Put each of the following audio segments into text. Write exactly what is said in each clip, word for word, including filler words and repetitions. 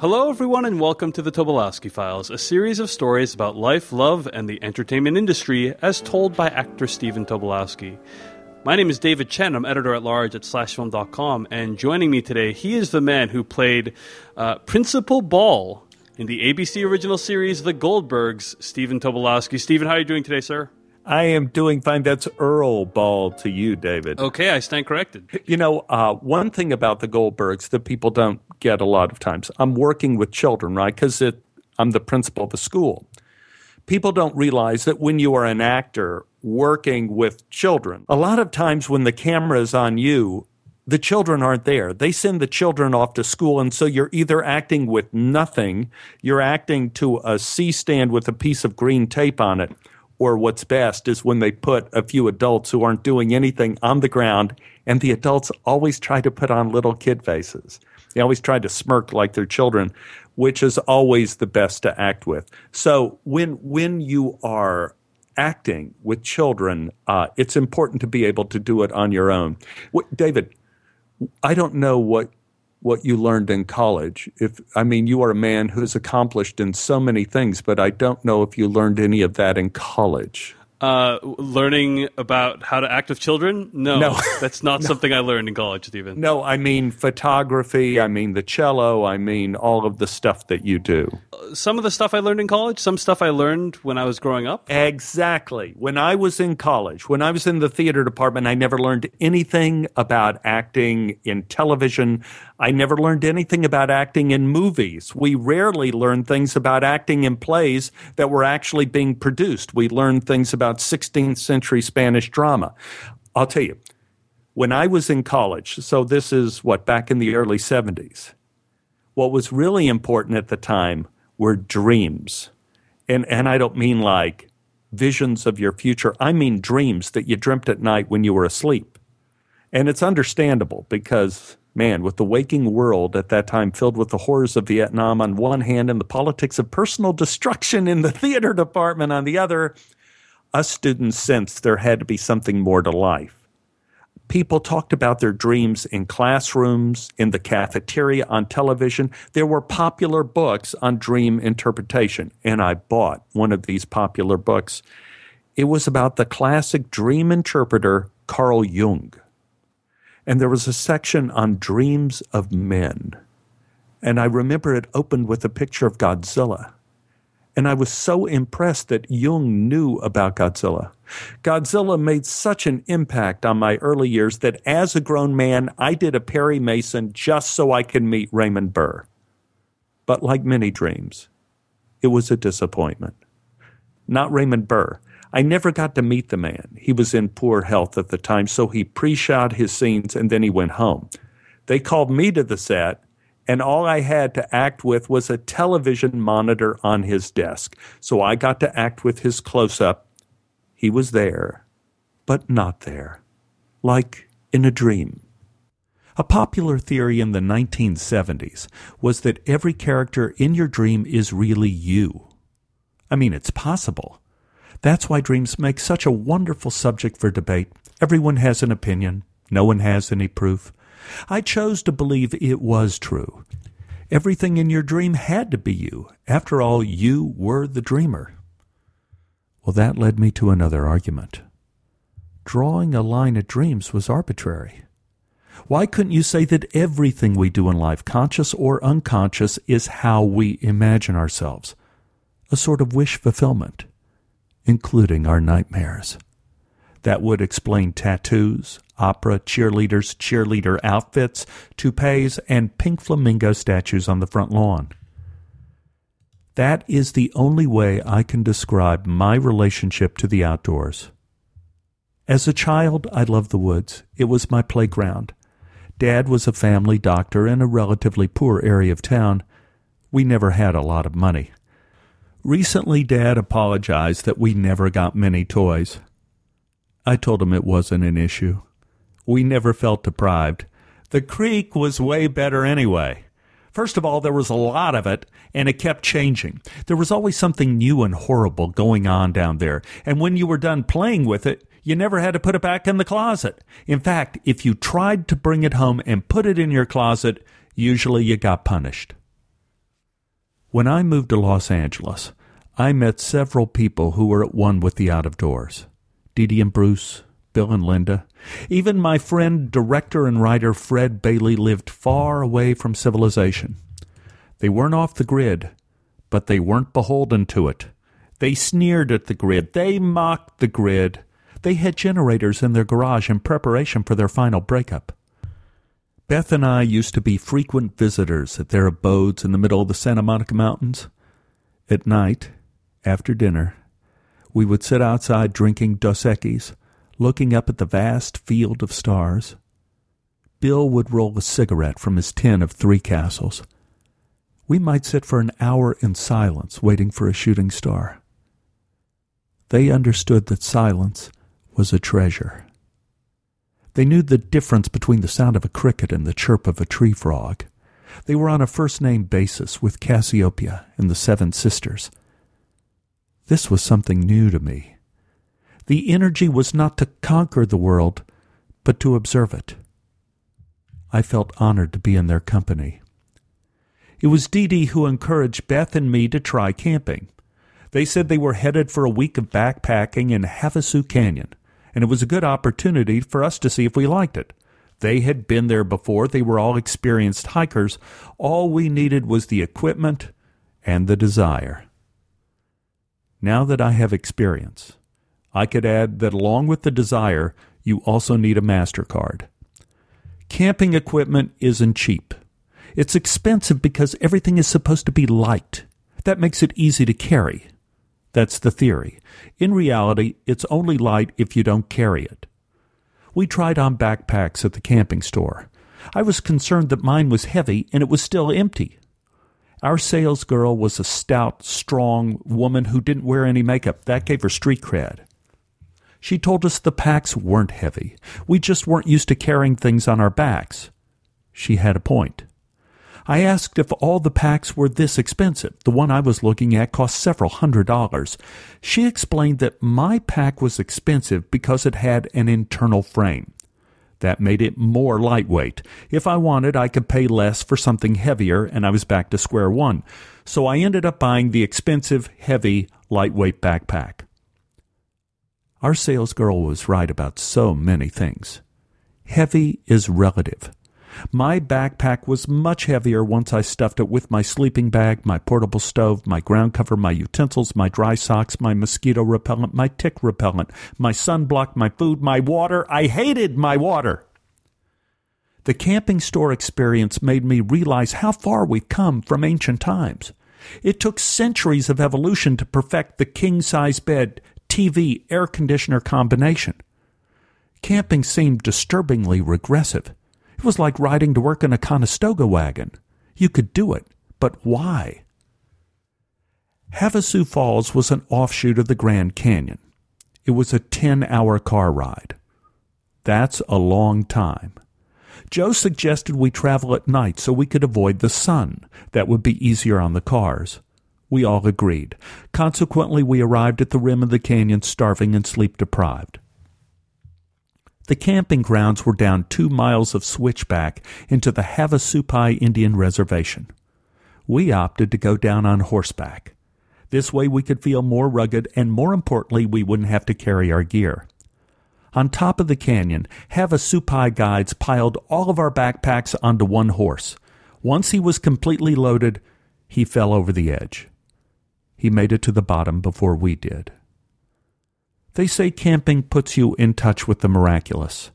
Hello, everyone, and welcome to the Tobolowsky Files, a series of stories about life, love, and the entertainment industry as told by actor Stephen Tobolowsky. My name is David Chen. I'm editor-at-large at slash film dot com, and joining me today, he is the man who played uh, Principal Ball in the A B C original series The Goldbergs, Stephen Tobolowsky. Stephen, how are you doing today, sir? I am doing fine. That's Earl Ball to you, David. Okay, I stand corrected. You know, uh, one thing about the Goldbergs that people don't get a lot of times, I'm working with children, right, because I'm the principal of a school. People don't realize that when you are an actor working with children, a lot of times when the camera is on you, the children aren't there. They send the children off to school, and so you're either acting with nothing, you're acting to a C-stand with a piece of green tape on it, or what's best is when they put a few adults who aren't doing anything on the ground, and the adults always try to put on little kid faces. They always try to smirk like they're children, which is always the best to act with. So when when you are acting with children, uh, it's important to be able to do it on your own. What, David, I don't know what what you learned in college. If I mean, you are a man who is accomplished in so many things, but I don't know if you learned any of that in college. Uh, learning about how to act with children? No, no. That's not no. something I learned in college, Stephen. No, I mean photography, I mean the cello, I mean all of the stuff that you do. Some of the stuff I learned in college, some stuff I learned when I was growing up. Exactly. When I was in college, when I was in the theater department, I never learned anything about acting in television. I never learned anything about acting in movies. We rarely learned things about acting in plays that were actually being produced. We learned things about sixteenth century Spanish drama. I'll tell you, when I was in college, so this is what, back in the early seventies, what was really important at the time were dreams. And and I don't mean like visions of your future. I mean dreams that you dreamt at night when you were asleep. And it's understandable because, man, with the waking world at that time filled with the horrors of Vietnam on one hand and the politics of personal destruction in the theater department on the other, us students sensed there had to be something more to life. People talked about their dreams in classrooms, in the cafeteria, on television. There were popular books on dream interpretation, and I bought one of these popular books. It was about the classic dream interpreter Carl Jung, and there was a section on dreams of men. And I remember it opened with a picture of Godzilla. And I was so impressed that Jung knew about Godzilla. Godzilla made such an impact on my early years that as a grown man, I did a Perry Mason just so I could meet Raymond Burr. But like many dreams, it was a disappointment. Not Raymond Burr. I never got to meet the man. He was in poor health at the time, so he pre-shot his scenes and then he went home. They called me to the set, and all I had to act with was a television monitor on his desk. So I got to act with his close-up. He was there, but not there, like in a dream. A popular theory in the nineteen seventies was that every character in your dream is really you. I mean, it's possible. That's why dreams make such a wonderful subject for debate. Everyone has an opinion. No one has any proof. I chose to believe it was true. Everything in your dream had to be you. After all, you were the dreamer. Well, that led me to another argument. Drawing a line at dreams was arbitrary. Why couldn't you say that everything we do in life, conscious or unconscious, is how we imagine ourselves? A sort of wish fulfillment, including our nightmares. That would explain tattoos, opera, cheerleaders, cheerleader outfits, toupees, and pink flamingo statues on the front lawn. That is the only way I can describe my relationship to the outdoors. As a child, I loved the woods. It was my playground. Dad was a family doctor in a relatively poor area of town. We never had a lot of money. Recently, Dad apologized that we never got many toys. I told him it wasn't an issue. We never felt deprived. The creek was way better anyway. First of all, there was a lot of it, and it kept changing. There was always something new and horrible going on down there, and when you were done playing with it, you never had to put it back in the closet. In fact, if you tried to bring it home and put it in your closet, usually you got punished. When I moved to Los Angeles, I met several people who were at one with the out-of-doors. Dee Dee and Bruce, Bill and Linda. Even my friend, director and writer Fred Bailey lived far away from civilization. They weren't off the grid, but they weren't beholden to it. They sneered at the grid. They mocked the grid. They had generators in their garage in preparation for their final breakup. Beth and I used to be frequent visitors at their abodes in the middle of the Santa Monica Mountains. At night, after dinner, we would sit outside drinking Dos Equis, looking up at the vast field of stars. Bill would roll a cigarette from his tin of Three Castles. We might sit for an hour in silence waiting for a shooting star. They understood that silence was a treasure. They knew the difference between the sound of a cricket and the chirp of a tree frog. They were on a first-name basis with Cassiopeia and the Seven Sisters. This was something new to me. The energy was not to conquer the world, but to observe it. I felt honored to be in their company. It was Dee Dee who encouraged Beth and me to try camping. They said they were headed for a week of backpacking in Havasu Canyon, and it was a good opportunity for us to see if we liked it. They had been there before. They were all experienced hikers. All we needed was the equipment and the desire. Now that I have experience, I could add that along with the desire, you also need a MasterCard. Camping equipment isn't cheap. It's expensive because everything is supposed to be light. That makes it easy to carry. That's the theory. In reality, it's only light if you don't carry it. We tried on backpacks at the camping store. I was concerned that mine was heavy and it was still empty. Our sales girl was a stout, strong woman who didn't wear any makeup. That gave her street cred. She told us the packs weren't heavy. We just weren't used to carrying things on our backs. She had a point. I asked if all the packs were this expensive. The one I was looking at cost several hundred dollars. She explained that my pack was expensive because it had an internal frame. That made it more lightweight. If I wanted, I could pay less for something heavier, and I was back to square one. So I ended up buying the expensive, heavy, lightweight backpack. Our sales girl was right about so many things. Heavy is relative. My backpack was much heavier once I stuffed it with my sleeping bag, my portable stove, my ground cover, my utensils, my dry socks, my mosquito repellent, my tick repellent, my sunblock, my food, my water. I hated my water. The camping store experience made me realize how far we've come from ancient times. It took centuries of evolution to perfect the king-size bed, T V, air conditioner combination. Camping seemed disturbingly regressive. It was like riding to work in a Conestoga wagon. You could do it, but why? Havasu Falls was an offshoot of the Grand Canyon. It was a ten-hour car ride. That's a long time. Joe suggested we travel at night so we could avoid the sun. That would be easier on the cars. We all agreed. Consequently, we arrived at the rim of the canyon starving and sleep-deprived. The camping grounds were down two miles of switchback into the Havasupai Indian Reservation. We opted to go down on horseback. This way we could feel more rugged, and more importantly, we wouldn't have to carry our gear. On top of the canyon, Havasupai guides piled all of our backpacks onto one horse. Once he was completely loaded, he fell over the edge. He made it to the bottom before we did. They say camping puts you in touch with the miraculous.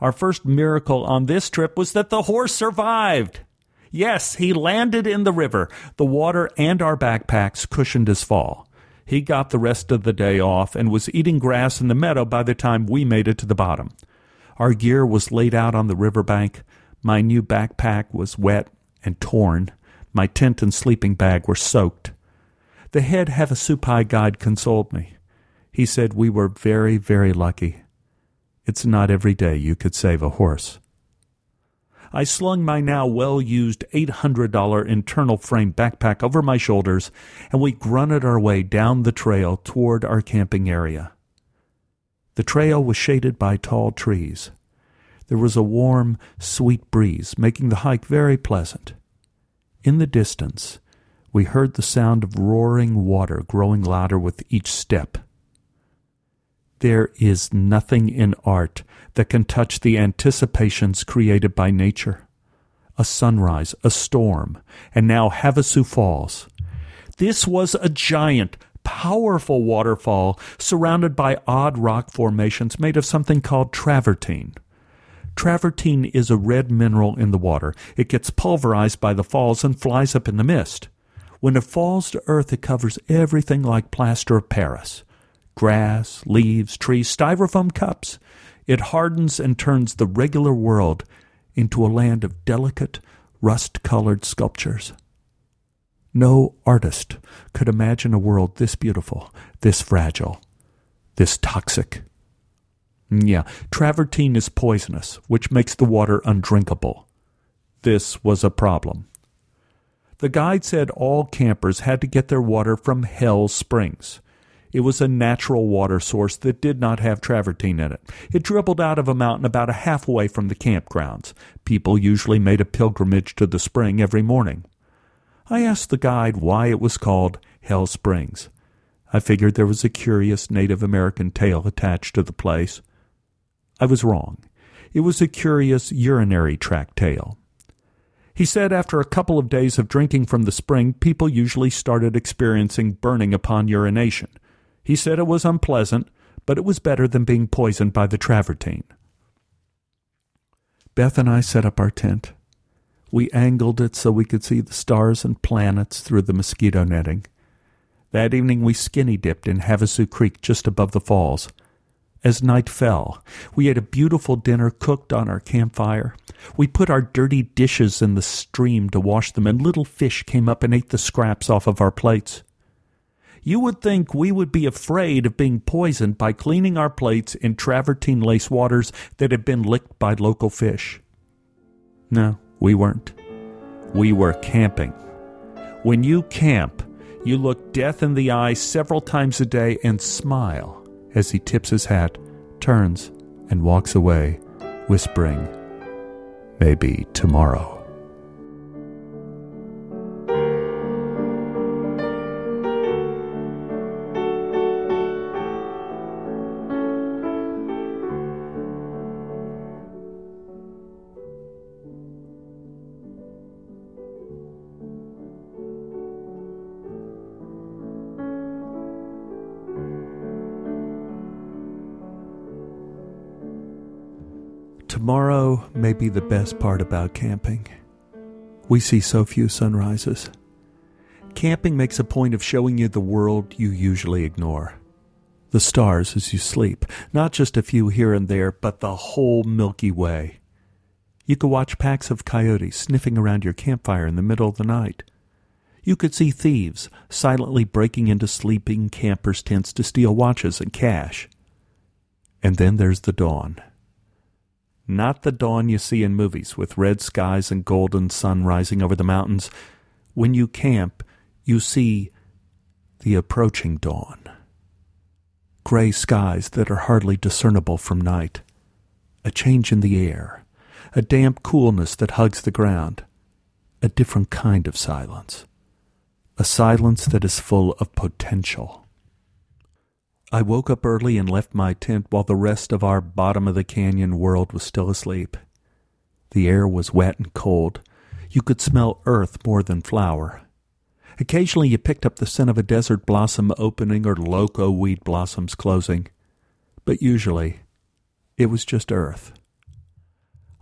Our first miracle on this trip was that the horse survived. Yes, he landed in the river. The water and our backpacks cushioned his fall. He got the rest of the day off and was eating grass in the meadow by the time we made it to the bottom. Our gear was laid out on the riverbank. My new backpack was wet and torn. My tent and sleeping bag were soaked. The head Havasupai guide consoled me. He said we were very, very lucky. It's not every day you could save a horse. I slung my now well-used eight hundred dollars internal frame backpack over my shoulders, and we grunted our way down the trail toward our camping area. The trail was shaded by tall trees. There was a warm, sweet breeze, making the hike very pleasant. In the distance, We heard the sound of roaring water growing louder with each step. There is nothing in art that can touch the anticipations created by nature. A sunrise, a storm, and now Havasu Falls. This was a giant, powerful waterfall surrounded by odd rock formations made of something called travertine. Travertine is a red mineral in the water. It gets pulverized by the falls and flies up in the mist. When it falls to earth, it covers everything like plaster of Paris. Grass, leaves, trees, styrofoam cups. It hardens and turns the regular world into a land of delicate, rust-colored sculptures. No artist could imagine a world this beautiful, this fragile, this toxic. Yeah, travertine is poisonous, which makes the water undrinkable. This was a problem. The guide said all campers had to get their water from Hell Springs. It was a natural water source that did not have travertine in it. It dribbled out of a mountain about a half way from the campgrounds. People usually made a pilgrimage to the spring every morning. I asked the guide why it was called Hell Springs. I figured there was a curious Native American tale attached to the place. I was wrong. It was a curious urinary tract tale. He said after a couple of days of drinking from the spring, people usually started experiencing burning upon urination. He said it was unpleasant, but it was better than being poisoned by the travertine. Beth and I set up our tent. We angled it so we could see the stars and planets through the mosquito netting. That evening we skinny-dipped in Havasu Creek just above the falls. As night fell, we ate a beautiful dinner cooked on our campfire. We put our dirty dishes in the stream to wash them, and little fish came up and ate the scraps off of our plates. You would think we would be afraid of being poisoned by cleaning our plates in travertine-laced waters that had been licked by local fish. No, we weren't. We were camping. When you camp, you look death in the eye several times a day and smile as he tips his hat, turns, and walks away, whispering, "Maybe tomorrow." Tomorrow may be the best part about camping. We see so few sunrises. Camping makes a point of showing you the world you usually ignore. The stars as you sleep, not just a few here and there, but the whole Milky Way. You could watch packs of coyotes sniffing around your campfire in the middle of the night. You could see thieves silently breaking into sleeping campers' tents to steal watches and cash. And then there's the dawn. Not the dawn you see in movies with red skies and golden sun rising over the mountains. When you camp, you see the approaching dawn. Gray skies that are hardly discernible from night. A change in the air. A damp coolness that hugs the ground. A different kind of silence. A silence that is full of potential. I woke up early and left my tent while the rest of our bottom-of-the-canyon world was still asleep. The air was wet and cold. You could smell earth more than flour. Occasionally you picked up the scent of a desert blossom opening or loco weed blossoms closing. But usually, it was just earth.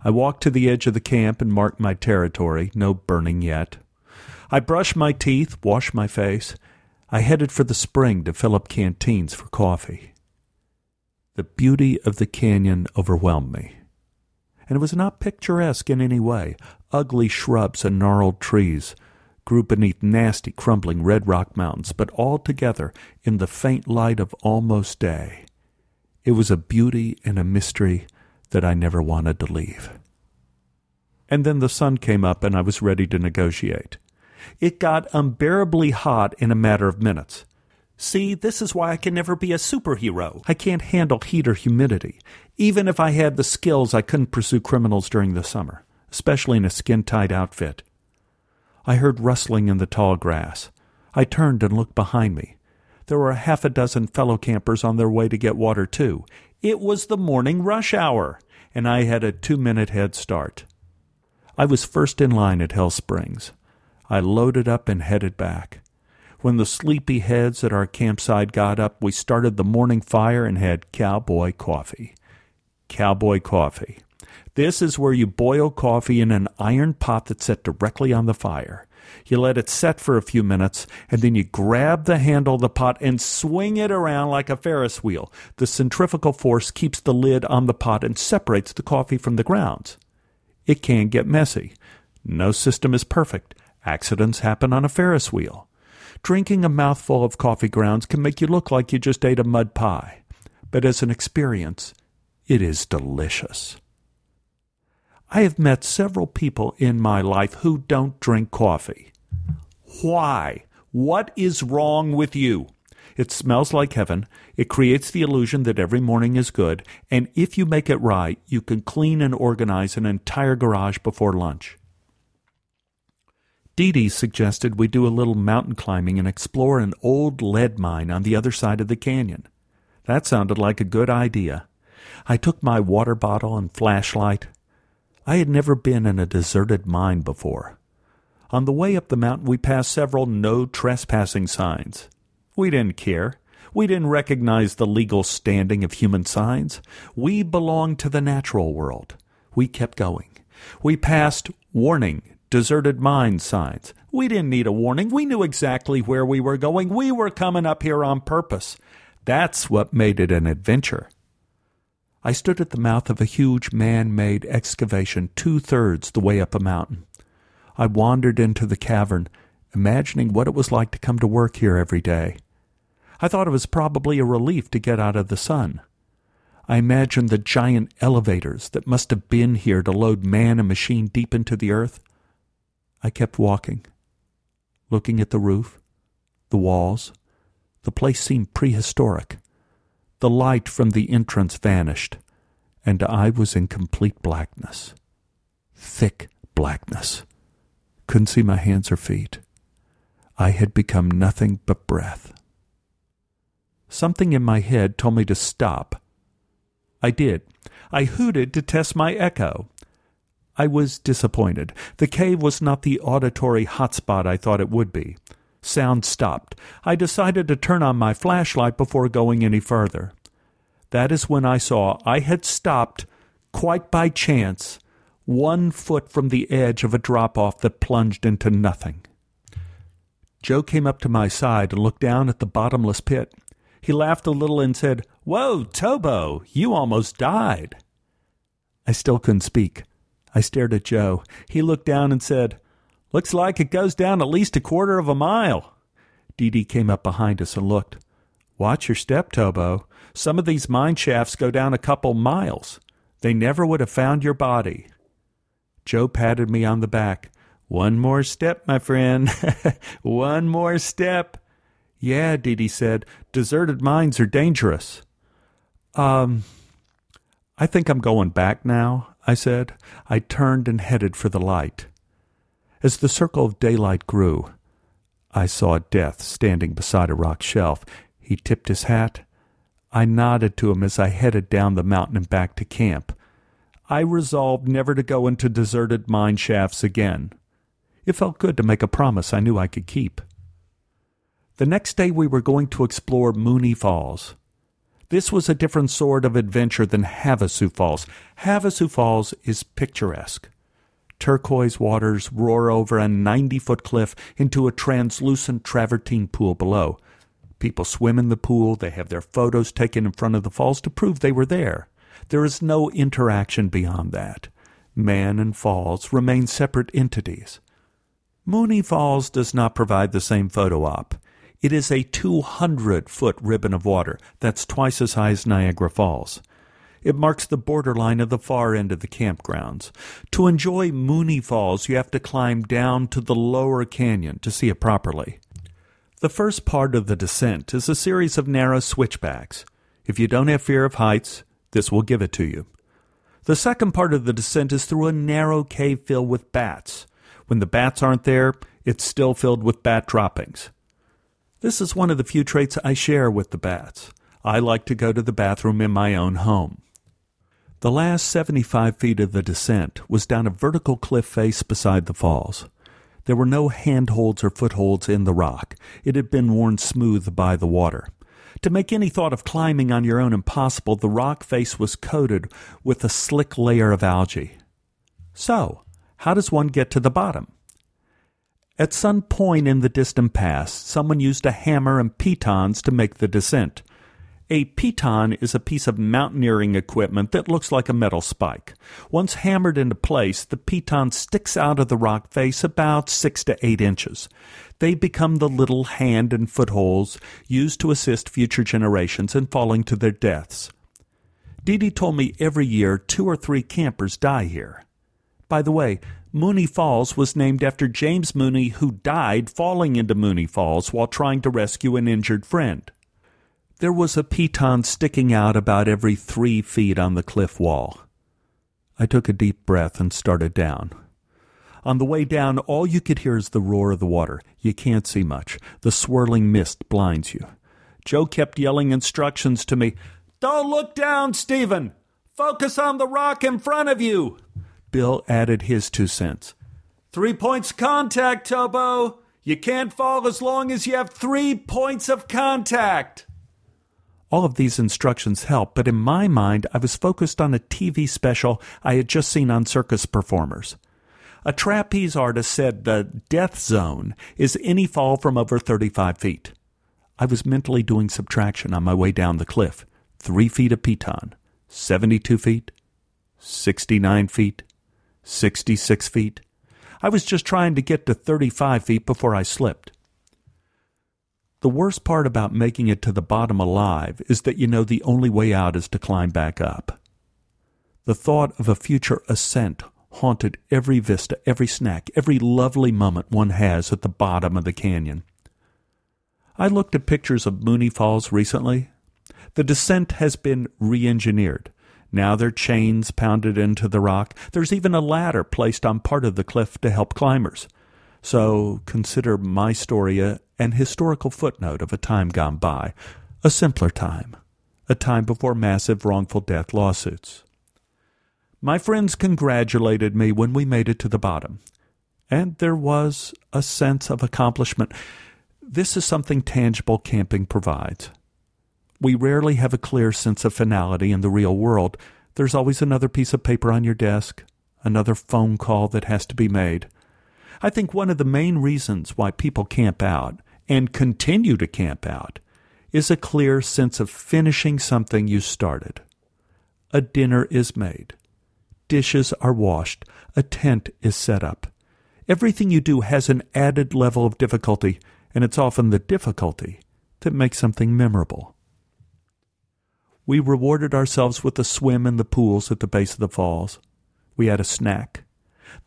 I walked to the edge of the camp and marked my territory, no burning yet. I brushed my teeth, washed my face. I headed for the spring to fill up canteens for coffee. The beauty of the canyon overwhelmed me. And it was not picturesque in any way. Ugly shrubs and gnarled trees grew beneath nasty, crumbling red rock mountains, but all together in the faint light of almost day. It was a beauty and a mystery that I never wanted to leave. And then the sun came up and I was ready to negotiate. It got unbearably hot in a matter of minutes. See, this is why I can never be a superhero. I can't handle heat or humidity. Even if I had the skills, I couldn't pursue criminals during the summer, especially in a skin-tight outfit. I heard rustling in the tall grass. I turned and looked behind me. There were half a dozen fellow campers on their way to get water, too. It was the morning rush hour, and I had a two-minute head start. I was first in line at Hell Springs. I loaded up and headed back. When the sleepy heads at our campsite got up, we started the morning fire and had cowboy coffee. Cowboy coffee. This is where you boil coffee in an iron pot that's set directly on the fire. You let it set for a few minutes, and then you grab the handle of the pot and swing it around like a Ferris wheel. The centrifugal force keeps the lid on the pot and separates the coffee from the grounds. It can get messy. No system is perfect. Accidents happen on a Ferris wheel. Drinking a mouthful of coffee grounds can make you look like you just ate a mud pie, but as an experience, it is delicious. I have met several people in my life who don't drink coffee. Why? What is wrong with you? It smells like heaven, it creates the illusion that every morning is good, and if you make it right, you can clean and organize an entire garage before lunch. Dee Dee suggested we do a little mountain climbing and explore an old lead mine on the other side of the canyon. That sounded like a good idea. I took my water bottle and flashlight. I had never been in a deserted mine before. On the way up the mountain, we passed several no trespassing signs. We didn't care. We didn't recognize the legal standing of human signs. We belonged to the natural world. We kept going. We passed warning deserted mine signs. We didn't need a warning. We knew exactly where we were going. We were coming up here on purpose. That's what made it an adventure. I stood at the mouth of a huge man-made excavation two-thirds the way up a mountain. I wandered into the cavern, imagining what it was like to come to work here every day. I thought it was probably a relief to get out of the sun. I imagined the giant elevators that must have been here to load man and machine deep into the earth. I kept walking, looking at the roof, the walls. The place seemed prehistoric. The light from the entrance vanished, and I was in complete blackness. Thick blackness. Couldn't see my hands or feet. I had become nothing but breath. Something in my head told me to stop. I did. I hooted to test my echo. I was disappointed. The cave was not the auditory hotspot I thought it would be. Sound stopped. I decided to turn on my flashlight before going any further. That is when I saw I had stopped, quite by chance, one foot from the edge of a drop-off that plunged into nothing. Joe came up to my side and looked down at the bottomless pit. He laughed a little and said, "Whoa, Tobo, you almost died." I still couldn't speak. I stared at Joe. He looked down and said, "Looks like it goes down at least a quarter of a mile." Dee Dee came up behind us and looked. "Watch your step, Tobo. Some of these mine shafts go down a couple miles. They never would have found your body." Joe patted me on the back. "One more step, my friend. One more step." "Yeah," Dee Dee said. "Deserted mines are dangerous." Um, I think I'm going back now, I said. I turned and headed for the light. As the circle of daylight grew, I saw Death standing beside a rock shelf. He tipped his hat. I nodded to him as I headed down the mountain and back to camp. I resolved never to go into deserted mine shafts again. It felt good to make a promise I knew I could keep. The next day we were going to explore Mooney Falls. This was a different sort of adventure than Havasu Falls. Havasu Falls is picturesque. Turquoise waters roar over a ninety-foot cliff into a translucent travertine pool below. People swim in the pool. They have their photos taken in front of the falls to prove they were there. There is no interaction beyond that. Man and falls remain separate entities. Mooney Falls does not provide the same photo op. It is a two hundred foot ribbon of water that's twice as high as Niagara Falls. It marks the borderline of the far end of the campgrounds. To enjoy Mooney Falls, you have to climb down to the lower canyon to see it properly. The first part of the descent is a series of narrow switchbacks. If you don't have fear of heights, this will give it to you. The second part of the descent is through a narrow cave filled with bats. When the bats aren't there, it's still filled with bat droppings. This is one of the few traits I share with the bats. I like to go to the bathroom in my own home. The last seventy-five feet of the descent was down a vertical cliff face beside the falls. There were no handholds or footholds in the rock. It had been worn smooth by the water. To make any thought of climbing on your own impossible, the rock face was coated with a slick layer of algae. So, how does one get to the bottom? At some point in the distant past, someone used a hammer and pitons to make the descent. A piton is a piece of mountaineering equipment that looks like a metal spike. Once hammered into place, the piton sticks out of the rock face about six to eight inches. They become the little hand and footholds used to assist future generations in falling to their deaths. Didi told me every year two or three campers die here. By the way, Mooney Falls was named after James Mooney, who died falling into Mooney Falls while trying to rescue an injured friend. There was a piton sticking out about every three feet on the cliff wall. I took a deep breath and started down. On the way down, all you could hear is the roar of the water. You can't see much. The swirling mist blinds you. Joe kept yelling instructions to me. "Don't look down, Stephen! Focus on the rock in front of you!" Bill added his two cents. "Three points contact, Tobo! You can't fall as long as you have three points of contact!" All of these instructions helped, but in my mind, I was focused on a T V special I had just seen on circus performers. A trapeze artist said the death zone is any fall from over thirty-five feet. I was mentally doing subtraction on my way down the cliff. Three feet of piton, seventy-two feet, sixty-nine feet, sixty-six feet. I was just trying to get to thirty-five feet before I slipped. The worst part about making it to the bottom alive is that you know the only way out is to climb back up. The thought of a future ascent haunted every vista, every snack, every lovely moment one has at the bottom of the canyon. I looked at pictures of Mooney Falls recently. The descent has been re-engineered. Now there are chains pounded into the rock. There's even a ladder placed on part of the cliff to help climbers. So consider my story a an historical footnote of a time gone by, a simpler time, a time before massive wrongful death lawsuits. My friends congratulated me when we made it to the bottom, and there was a sense of accomplishment. This is something tangible camping provides. We rarely have a clear sense of finality in the real world. There's always another piece of paper on your desk, another phone call that has to be made. I think one of the main reasons why people camp out and continue to camp out is a clear sense of finishing something you started. A dinner is made. Dishes are washed. A tent is set up. Everything you do has an added level of difficulty, and it's often the difficulty that makes something memorable. We rewarded ourselves with a swim in the pools at the base of the falls. We had a snack.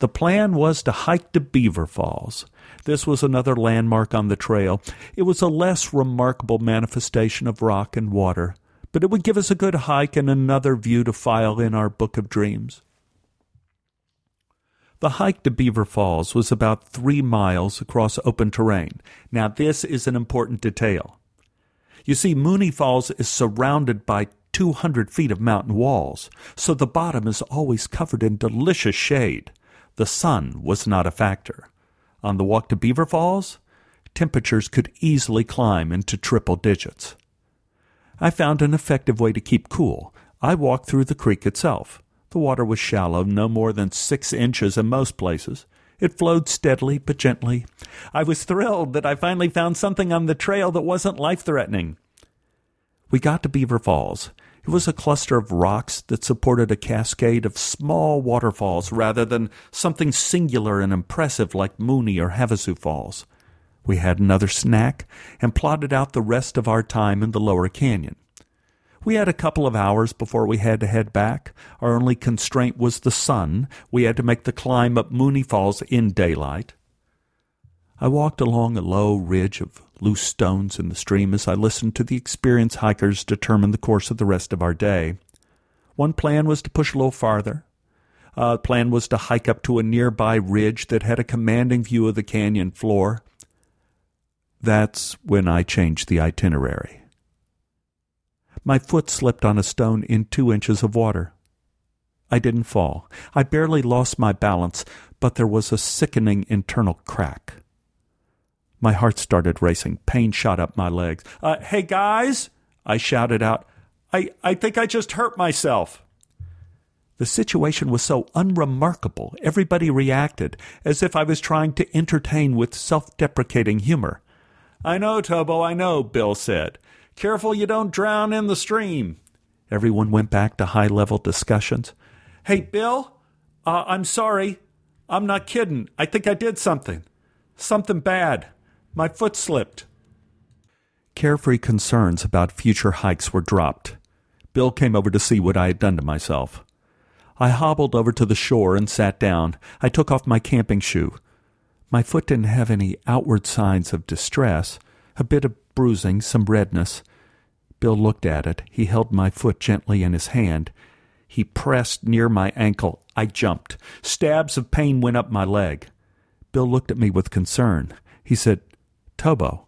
The plan was to hike to Beaver Falls. This was another landmark on the trail. It was a less remarkable manifestation of rock and water, but it would give us a good hike and another view to file in our book of dreams. The hike to Beaver Falls was about three miles across open terrain. Now this is an important detail. You see, Mooney Falls is surrounded by two hundred feet of mountain walls, so the bottom is always covered in delicious shade. The sun was not a factor. On the walk to Beaver Falls, temperatures could easily climb into triple digits. I found an effective way to keep cool. I walked through the creek itself. The water was shallow, no more than six inches in most places. It flowed steadily but gently. I was thrilled that I finally found something on the trail that wasn't life-threatening. We got to Beaver Falls. It was a cluster of rocks that supported a cascade of small waterfalls rather than something singular and impressive like Mooney or Havasu Falls. We had another snack and plotted out the rest of our time in the lower canyon. We had a couple of hours before we had to head back. Our only constraint was the sun. We had to make the climb up Mooney Falls in daylight. I walked along a low ridge of loose stones in the stream as I listened to the experienced hikers determine the course of the rest of our day. One plan was to push a little farther. Uh, plan was to hike up to a nearby ridge that had a commanding view of the canyon floor. That's when I changed the itinerary. My foot slipped on a stone in two inches of water. I didn't fall. I barely lost my balance, but there was a sickening internal crack. My heart started racing. Pain shot up my legs. Uh, hey, guys, I shouted out. I, I think I just hurt myself. The situation was so unremarkable. Everybody reacted as if I was trying to entertain with self-deprecating humor. I know, Tobo, I know, Bill said. Careful you don't drown in the stream. Everyone went back to high-level discussions. Hey, Bill, uh, I'm sorry. I'm not kidding. I think I did something. Something bad. My foot slipped. Carefree concerns about future hikes were dropped. Bill came over to see what I had done to myself. I hobbled over to the shore and sat down. I took off my camping shoe. My foot didn't have any outward signs of distress, a bit of bruising, some redness. Bill looked at it. He held my foot gently in his hand. He pressed near my ankle. I jumped. Stabs of pain went up my leg. Bill looked at me with concern. He said, Tobo,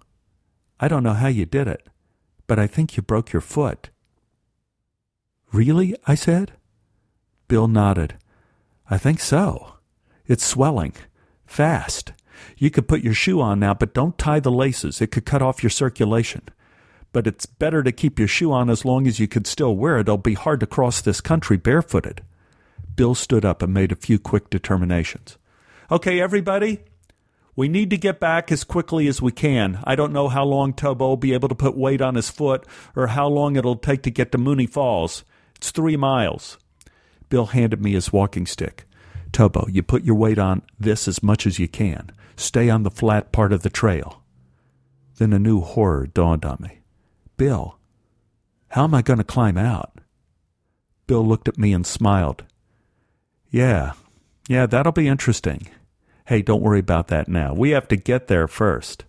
I don't know how you did it, but I think you broke your foot. Really? I said. Bill nodded. I think so. It's swelling. Fast. You could put your shoe on now, but don't tie the laces. It could cut off your circulation. But it's better to keep your shoe on as long as you can still wear it. It'll be hard to cross this country barefooted. Bill stood up and made a few quick determinations. Okay, everybody, we need to get back as quickly as we can. I don't know how long Tobo will be able to put weight on his foot or how long it'll take to get to Mooney Falls. It's three miles. Bill handed me his walking stick. Tobo, you put your weight on this as much as you can. Stay on the flat part of the trail. Then a new horror dawned on me. Bill, how am I going to climb out? Bill looked at me and smiled. Yeah, yeah, that'll be interesting. Hey, don't worry about that now. We have to get there first.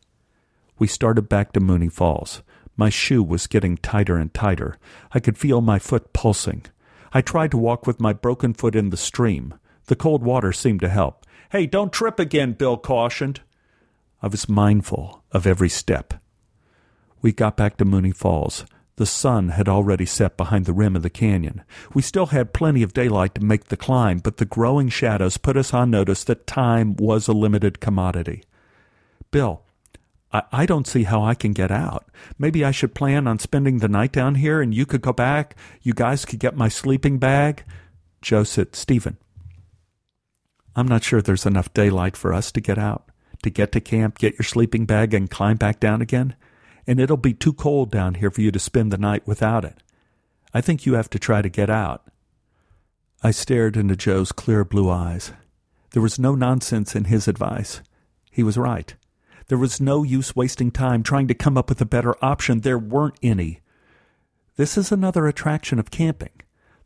We started back to Mooney Falls. My shoe was getting tighter and tighter. I could feel my foot pulsing. I tried to walk with my broken foot in the stream. The cold water seemed to help. Hey, don't trip again, Bill cautioned. I was mindful of every step. We got back to Mooney Falls. The sun had already set behind the rim of the canyon. We still had plenty of daylight to make the climb, but the growing shadows put us on notice that time was a limited commodity. Bill, I, I don't see how I can get out. Maybe I should plan on spending the night down here and you could go back. You guys could get my sleeping bag. Joe said, Stephen, I'm not sure there's enough daylight for us to get out, to get to camp, get your sleeping bag, and climb back down again. And it'll be too cold down here for you to spend the night without it. I think you have to try to get out. I stared into Joe's clear blue eyes. There was no nonsense in his advice. He was right. There was no use wasting time trying to come up with a better option. There weren't any. This is another attraction of camping.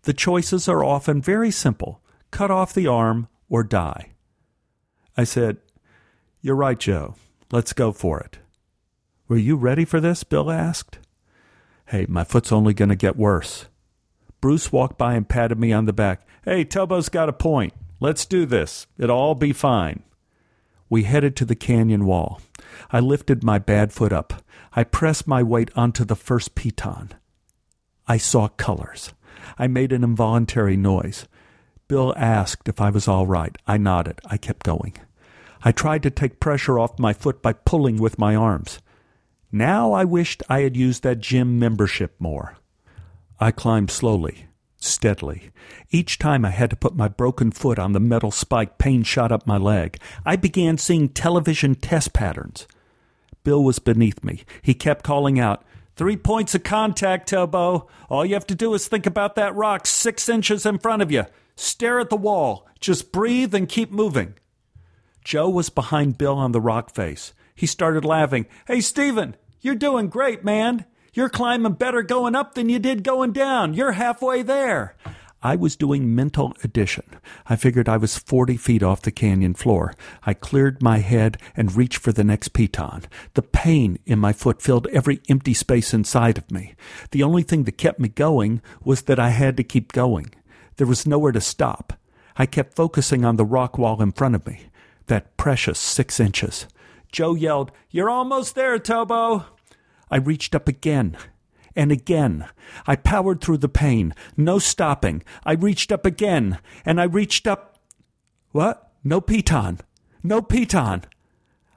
The choices are often very simple. Cut off the arm or die. I said, You're right, Joe. Let's go for it. Were you ready for this? Bill asked. Hey, my foot's only going to get worse. Bruce walked by and patted me on the back. Hey, Tobo's got a point. Let's do this. It'll all be fine. We headed to the canyon wall. I lifted my bad foot up. I pressed my weight onto the first piton. I saw colors. I made an involuntary noise. Bill asked if I was all right. I nodded. I kept going. I tried to take pressure off my foot by pulling with my arms. Now I wished I had used that gym membership more. I climbed slowly, steadily. Each time I had to put my broken foot on the metal spike, pain shot up my leg. I began seeing television test patterns. Bill was beneath me. He kept calling out, Three points of contact, Tobo. All you have to do is think about that rock six inches in front of you. Stare at the wall. Just breathe and keep moving. Joe was behind Bill on the rock face. He started laughing. Hey, Stephen, you're doing great, man. You're climbing better going up than you did going down. You're halfway there. I was doing mental addition. I figured I was forty feet off the canyon floor. I cleared my head and reached for the next piton. The pain in my foot filled every empty space inside of me. The only thing that kept me going was that I had to keep going. There was nowhere to stop. I kept focusing on the rock wall in front of me, that precious six inches. Joe yelled, "You're almost there, Tobo!" I reached up again and again. I powered through the pain. No stopping. I reached up again, and I reached up. What? No piton. No piton.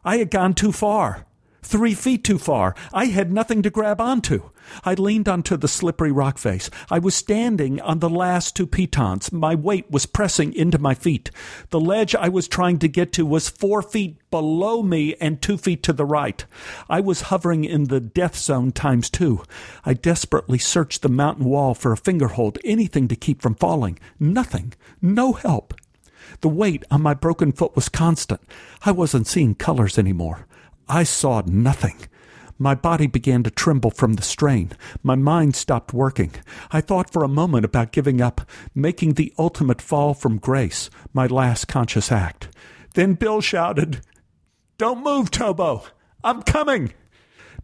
I had gone too far. Three feet too far. I had nothing to grab onto. I leaned onto the slippery rock face. I was standing on the last two pitons. My weight was pressing into my feet. The ledge I was trying to get to was four feet below me and two feet to the right. I was hovering in the death zone times two. I desperately searched the mountain wall for a fingerhold, anything to keep from falling. Nothing. No help. The weight on my broken foot was constant. I wasn't seeing colors anymore. I saw nothing. My body began to tremble from the strain. My mind stopped working. I thought for a moment about giving up, making the ultimate fall from grace my last conscious act. Then Bill shouted, "Don't move, Tobo! I'm coming!"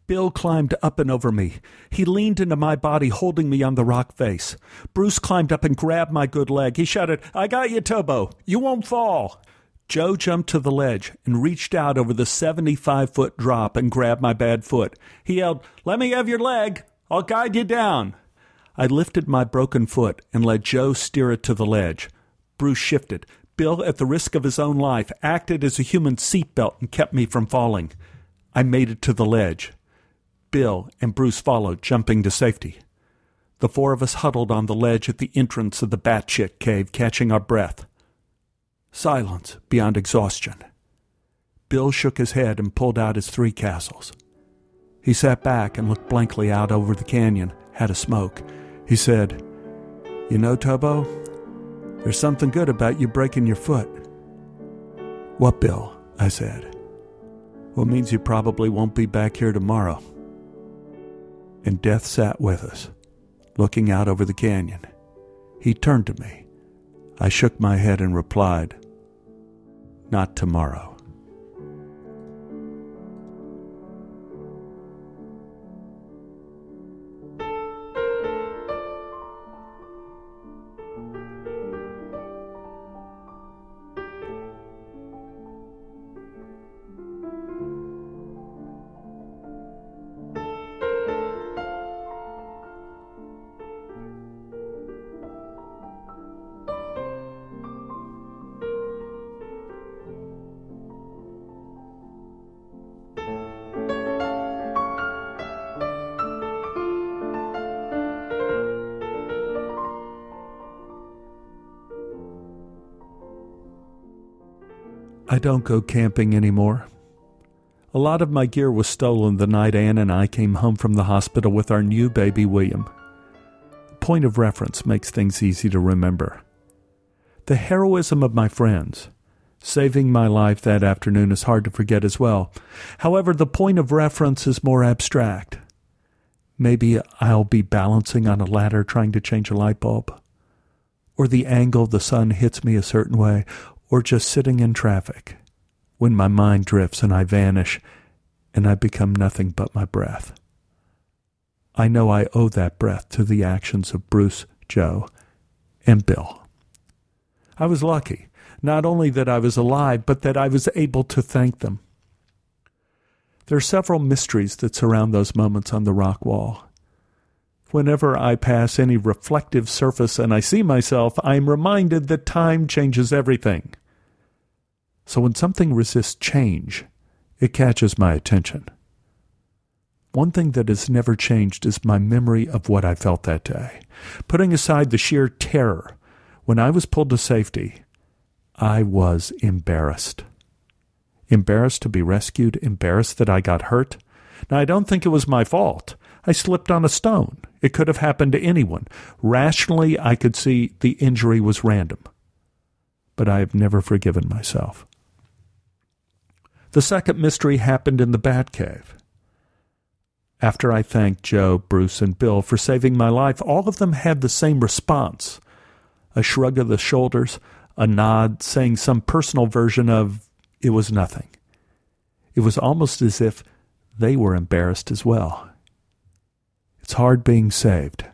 Bill climbed up and over me. He leaned into my body, holding me on the rock face. Bruce climbed up and grabbed my good leg. He shouted, "I got you, Tobo! You won't fall!" Joe jumped to the ledge and reached out over the seventy-five-foot drop and grabbed my bad foot. He yelled, "Let me have your leg. I'll guide you down." I lifted my broken foot and let Joe steer it to the ledge. Bruce shifted. Bill, at the risk of his own life, acted as a human seatbelt and kept me from falling. I made it to the ledge. Bill and Bruce followed, jumping to safety. The four of us huddled on the ledge at the entrance of the batshit cave, catching our breath. Silence beyond exhaustion. Bill shook his head and pulled out his Three Castles. He sat back and looked blankly out over the canyon, had a smoke. He said, "You know, Tobo, there's something good about you breaking your foot." "What, Bill?" I said. "Well, it means you probably won't be back here tomorrow." And Death sat with us, looking out over the canyon. He turned to me. I shook my head and replied, "Not tomorrow." I don't go camping anymore. A lot of my gear was stolen the night Ann and I came home from the hospital with our new baby William. The point of reference makes things easy to remember. The heroism of my friends, saving my life that afternoon, is hard to forget as well. However, the point of reference is more abstract. Maybe I'll be balancing on a ladder trying to change a light bulb, or the angle the sun hits me a certain way, or just sitting in traffic, when my mind drifts and I vanish, and I become nothing but my breath. I know I owe that breath to the actions of Bruce, Joe, and Bill. I was lucky, not only that I was alive, but that I was able to thank them. There are several mysteries that surround those moments on the rock wall. Whenever I pass any reflective surface and I see myself, I am reminded that time changes everything. So when something resists change, it catches my attention. One thing that has never changed is my memory of what I felt that day. Putting aside the sheer terror, when I was pulled to safety, I was embarrassed. Embarrassed to be rescued, embarrassed that I got hurt. Now, I don't think it was my fault. I slipped on a stone. It could have happened to anyone. Rationally, I could see the injury was random. But I have never forgiven myself. The second mystery happened in the Batcave. After I thanked Joe, Bruce, and Bill for saving my life, all of them had the same response. A shrug of the shoulders, a nod, saying some personal version of, "It was nothing." It was almost as if they were embarrassed as well. It's hard being saved.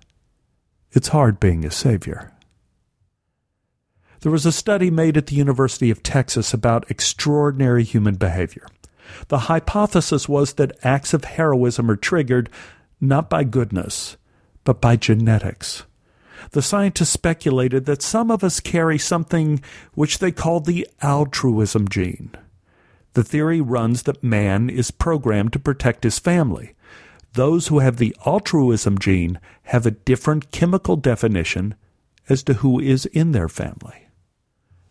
It's hard being a savior. There was a study made at the University of Texas about extraordinary human behavior. The hypothesis was that acts of heroism are triggered not by goodness, but by genetics. The scientists speculated that some of us carry something which they call the altruism gene. The theory runs that man is programmed to protect his family. Those who have the altruism gene have a different chemical definition as to who is in their family.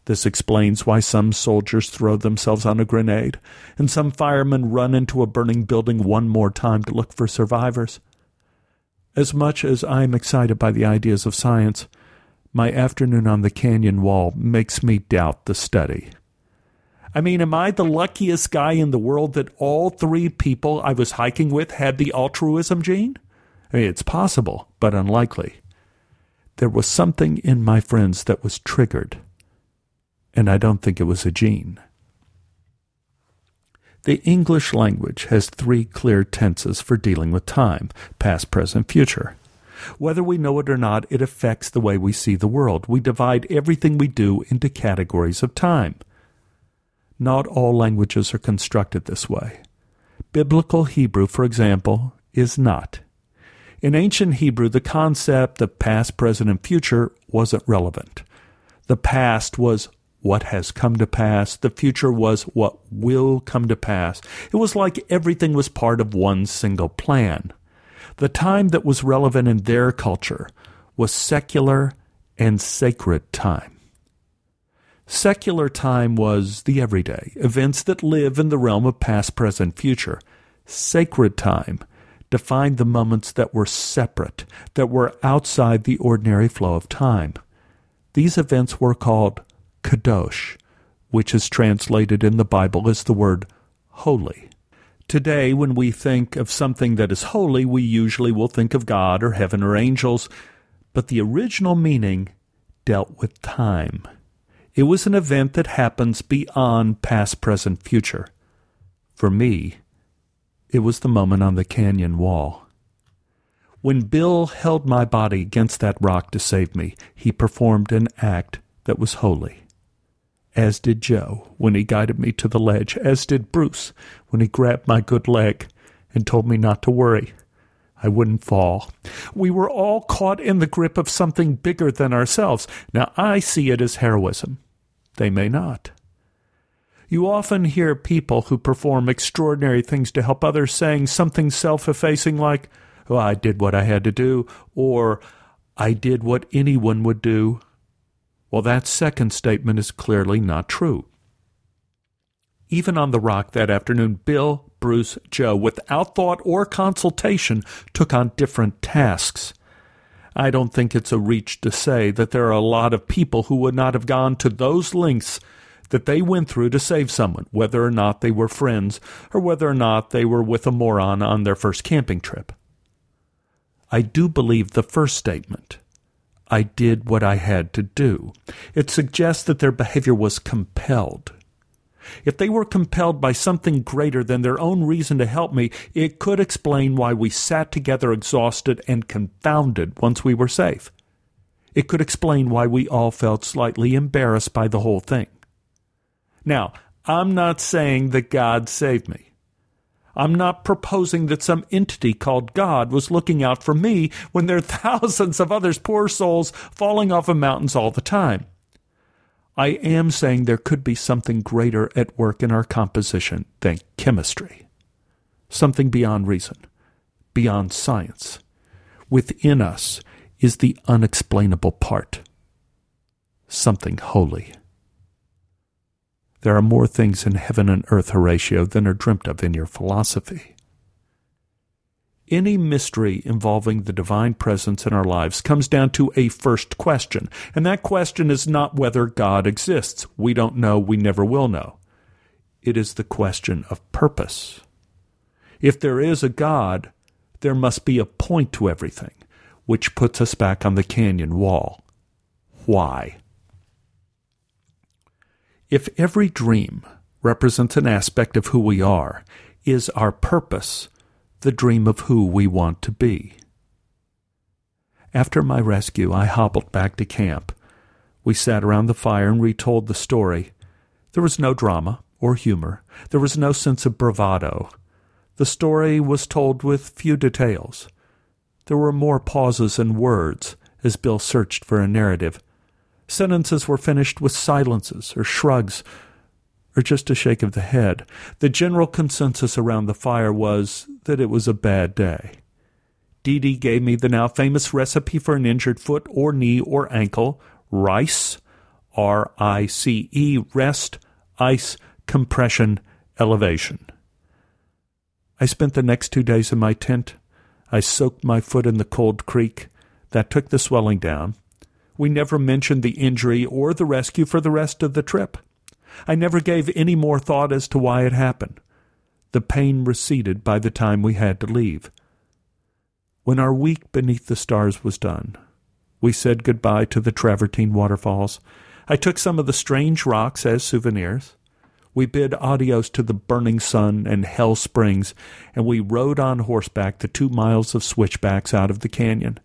This explains why some soldiers throw themselves on a grenade and some firemen run into a burning building one more time to look for survivors. As much as I am excited by the ideas of science, my afternoon on the canyon wall makes me doubt the study. I mean, am I the luckiest guy in the world that all three people I was hiking with had the altruism gene? I mean, it's possible, but unlikely. There was something in my friends that was triggered, and I don't think it was a gene. The English language has three clear tenses for dealing with time, past, present, future. Whether we know it or not, it affects the way we see the world. We divide everything we do into categories of time. Not all languages are constructed this way. Biblical Hebrew, for example, is not. In ancient Hebrew, the concept of past, present, and future wasn't relevant. The past was what has come to pass. The future was what will come to pass. It was like everything was part of one single plan. The time that was relevant in their culture was secular and sacred time. Secular time was the everyday, events that live in the realm of past, present, future. Sacred time defined the moments that were separate, that were outside the ordinary flow of time. These events were called Kadosh, which is translated in the Bible as the word holy. Today, when we think of something that is holy, we usually will think of God or heaven or angels, but the original meaning dealt with time. It was an event that happens beyond past, present, future. For me, it was the moment on the canyon wall. When Bill held my body against that rock to save me, he performed an act that was holy. As did Joe when he guided me to the ledge, as did Bruce when he grabbed my good leg and told me not to worry. I wouldn't fall. We were all caught in the grip of something bigger than ourselves. Now, I see it as heroism. They may not. You often hear people who perform extraordinary things to help others saying something self-effacing like, oh, I did what I had to do, or I did what anyone would do. Well, that second statement is clearly not true. Even on the rock that afternoon, Bill, Bruce, Joe, without thought or consultation, took on different tasks. I don't think it's a reach to say that there are a lot of people who would not have gone to those lengths that they went through to save someone, whether or not they were friends or whether or not they were with a moron on their first camping trip. I do believe the first statement, I did what I had to do. It suggests that their behavior was compelled. If they were compelled by something greater than their own reason to help me, it could explain why we sat together exhausted and confounded once we were safe. It could explain why we all felt slightly embarrassed by the whole thing. Now, I'm not saying that God saved me. I'm not proposing that some entity called God was looking out for me when there are thousands of others, poor souls, falling off of mountains all the time. I am saying there could be something greater at work in our composition than chemistry. Something beyond reason, beyond science. Within us is the unexplainable part. Something holy. There are more things in heaven and earth, Horatio, than are dreamt of in your philosophy. Any mystery involving the divine presence in our lives comes down to a first question, and that question is not whether God exists. We don't know, we never will know. It is the question of purpose. If there is a God, there must be a point to everything, which puts us back on the canyon wall. Why? If every dream represents an aspect of who we are, is our purpose the dream of who we want to be? After my rescue, I hobbled back to camp We sat around the fire and retold the story. There was no drama or humor. There was no sense of bravado. The story was told with few details. There were more pauses and words as Bill searched for a narrative. Sentences were finished with silences or shrugs or just a shake of the head. The general consensus around the fire was that it was a bad day. Dee Dee gave me the now famous recipe for an injured foot or knee or ankle, rice, R I C E, rest, ice, compression, elevation. I spent the next two days in my tent. I soaked my foot in the cold creek. That took the swelling down. We never mentioned the injury or the rescue for the rest of the trip. I never gave any more thought as to why it happened. The pain receded by the time we had to leave. When our week beneath the stars was done, we said goodbye to the travertine waterfalls. I took some of the strange rocks as souvenirs. We bid adios to the burning sun and Hell Springs, and we rode on horseback the two miles of switchbacks out of the canyon.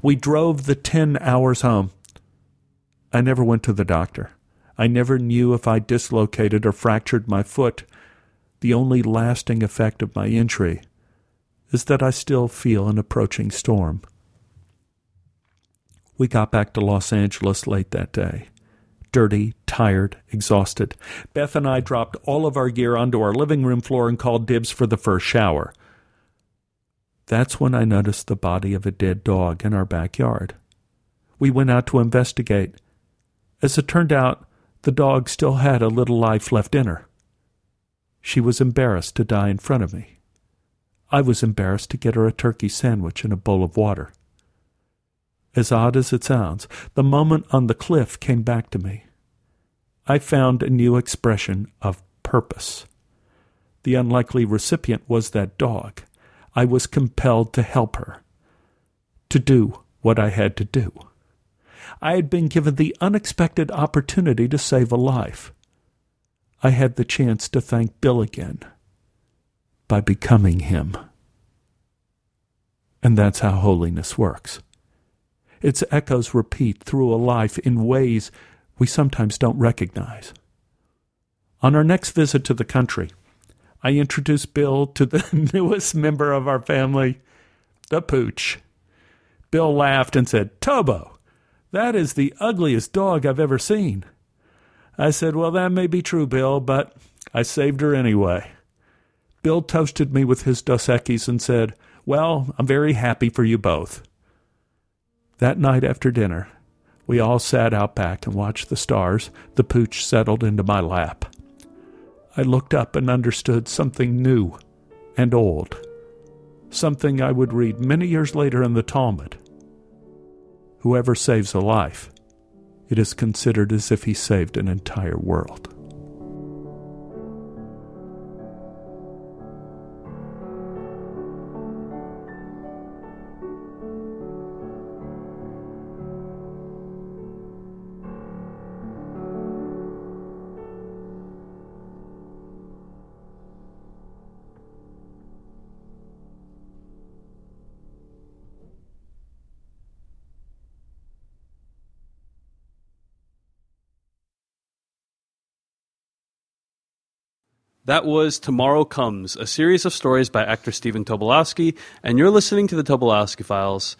We drove the ten hours home. I never went to the doctor. I never knew if I dislocated or fractured my foot. The only lasting effect of my injury is that I still feel an approaching storm. We got back to Los Angeles late that day. Dirty, tired, exhausted. Beth and I dropped all of our gear onto our living room floor and called dibs for the first shower. That's when I noticed the body of a dead dog in our backyard. We went out to investigate. As it turned out, the dog still had a little life left in her. She was embarrassed to die in front of me. I was embarrassed to get her a turkey sandwich and a bowl of water. As odd as it sounds, the moment on the cliff came back to me. I found a new expression of purpose. The unlikely recipient was that dog. I was compelled to help her, to do what I had to do. I had been given the unexpected opportunity to save a life. I had the chance to thank Bill again by becoming him. And that's how holiness works. Its echoes repeat through a life in ways we sometimes don't recognize. On our next visit to the country, I introduced Bill to the newest member of our family, the pooch. Bill laughed and said, "Tobo, that is the ugliest dog I've ever seen." I said, "Well, that may be true, Bill, but I saved her anyway." Bill toasted me with his Dos Equis and said, "Well, I'm very happy for you both." That night after dinner, we all sat out back and watched the stars. The pooch settled into my lap. I looked up and understood something new and old, something I would read many years later in the Talmud. Whoever saves a life, it is considered as if he saved an entire world. That was Tomorrow Comes, a series of stories by actor Stephen Tobolowsky, and you're listening to the Tobolowsky Files.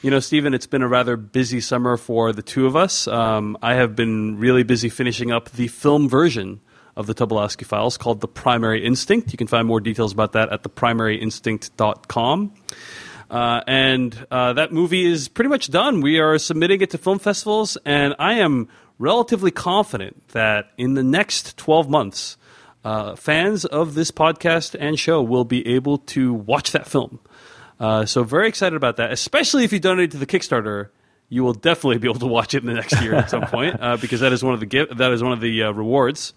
You know, Stephen, it's been a rather busy summer for the two of us. Um, I have been really busy finishing up the film version of the Tobolowsky Files called The Primary Instinct. You can find more details about that at the primary instinct dot com. Uh, and uh, that movie is pretty much done. We are submitting it to film festivals, and I am relatively confident that in the next twelve months... Uh, fans of this podcast and show will be able to watch that film. Uh, so very excited about that, especially if you donate to the Kickstarter. You will definitely be able to watch it in the next year at some point uh, because that is one of the gift, that is one of the uh, rewards.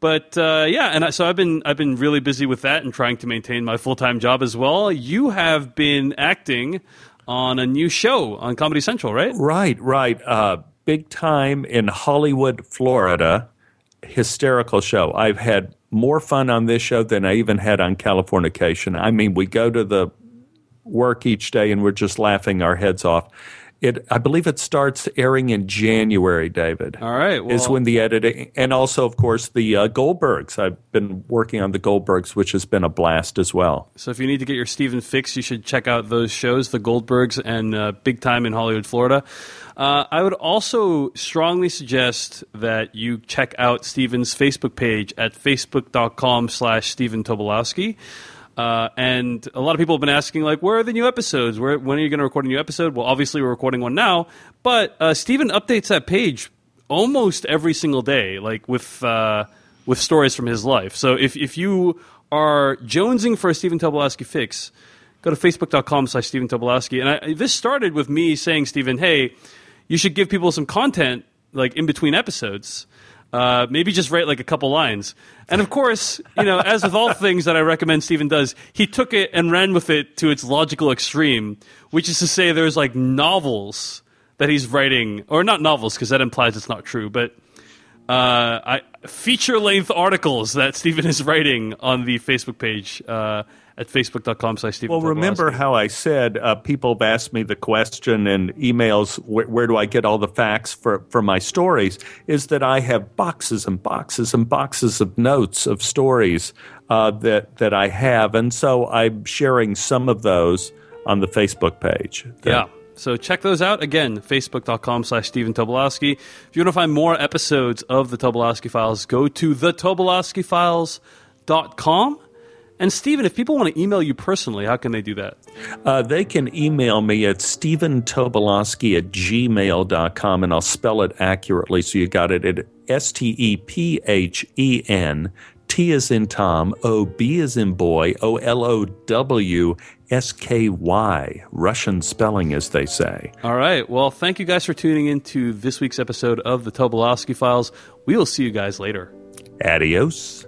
But uh, yeah, and I, so I've been I've been really busy with that and trying to maintain my full-time job as well. You have been acting on a new show on Comedy Central, right? Right, right. Uh, Big Time in Hollywood, Florida. Hysterical show. I've had more fun on this show than I even had on Californication. I mean, we go to the work each day and we're just laughing our heads off. It, I believe it starts airing in January, David. All right. Well, is when the editing – and also, of course, the uh, Goldbergs. I've been working on the Goldbergs, which has been a blast as well. So if you need to get your Stephen fix, you should check out those shows, the Goldbergs and uh, Big Time in Hollywood, Florida. Uh, I would also strongly suggest that you check out Stephen's Facebook page at facebook.com slash Stephen Tobolowsky. Uh, and a lot of people have been asking, like, where are the new episodes? Where, when are you going to record a new episode? Well, obviously we're recording one now, but uh, Stephen updates that page almost every single day, like with uh, with stories from his life. So if if you are jonesing for a Stephen Tobolowsky fix, go to facebook.com slash Stephen Tobolowsky. And I, this started with me saying, Stephen, hey, you should give people some content like in between episodes. Uh, maybe just write like a couple lines. And of course, you know, as with all things that I recommend Stephen does, he took it and ran with it to its logical extreme, which is to say there's like novels that he's writing, or not novels because that implies it's not true, but uh, feature-length articles that Stephen is writing on the Facebook page uh, at facebook.com slash Stephen. Well, remember how I said uh, people have asked me the question in emails, wh- where do I get all the facts for, for my stories, is that I have boxes and boxes and boxes of notes of stories uh, that, that I have. And so I'm sharing some of those on the Facebook page. That- yeah. So check those out. Again, facebook.com slash Stephen Tobolowsky. If you want to find more episodes of The Tobolowsky Files, go to the tobolowsky files dot com. And Stephen, if people want to email you personally, how can they do that? Uh, they can email me at stephentobolowsky at gmail dot com, and I'll spell it accurately so you got it at S T E P H E N, T as in Tom, O, B as in boy, O, L, O, W, S, K, Y, Russian spelling, as they say. All right. Well, thank you guys for tuning in to this week's episode of The Tobolowsky Files. We will see you guys later. Adios.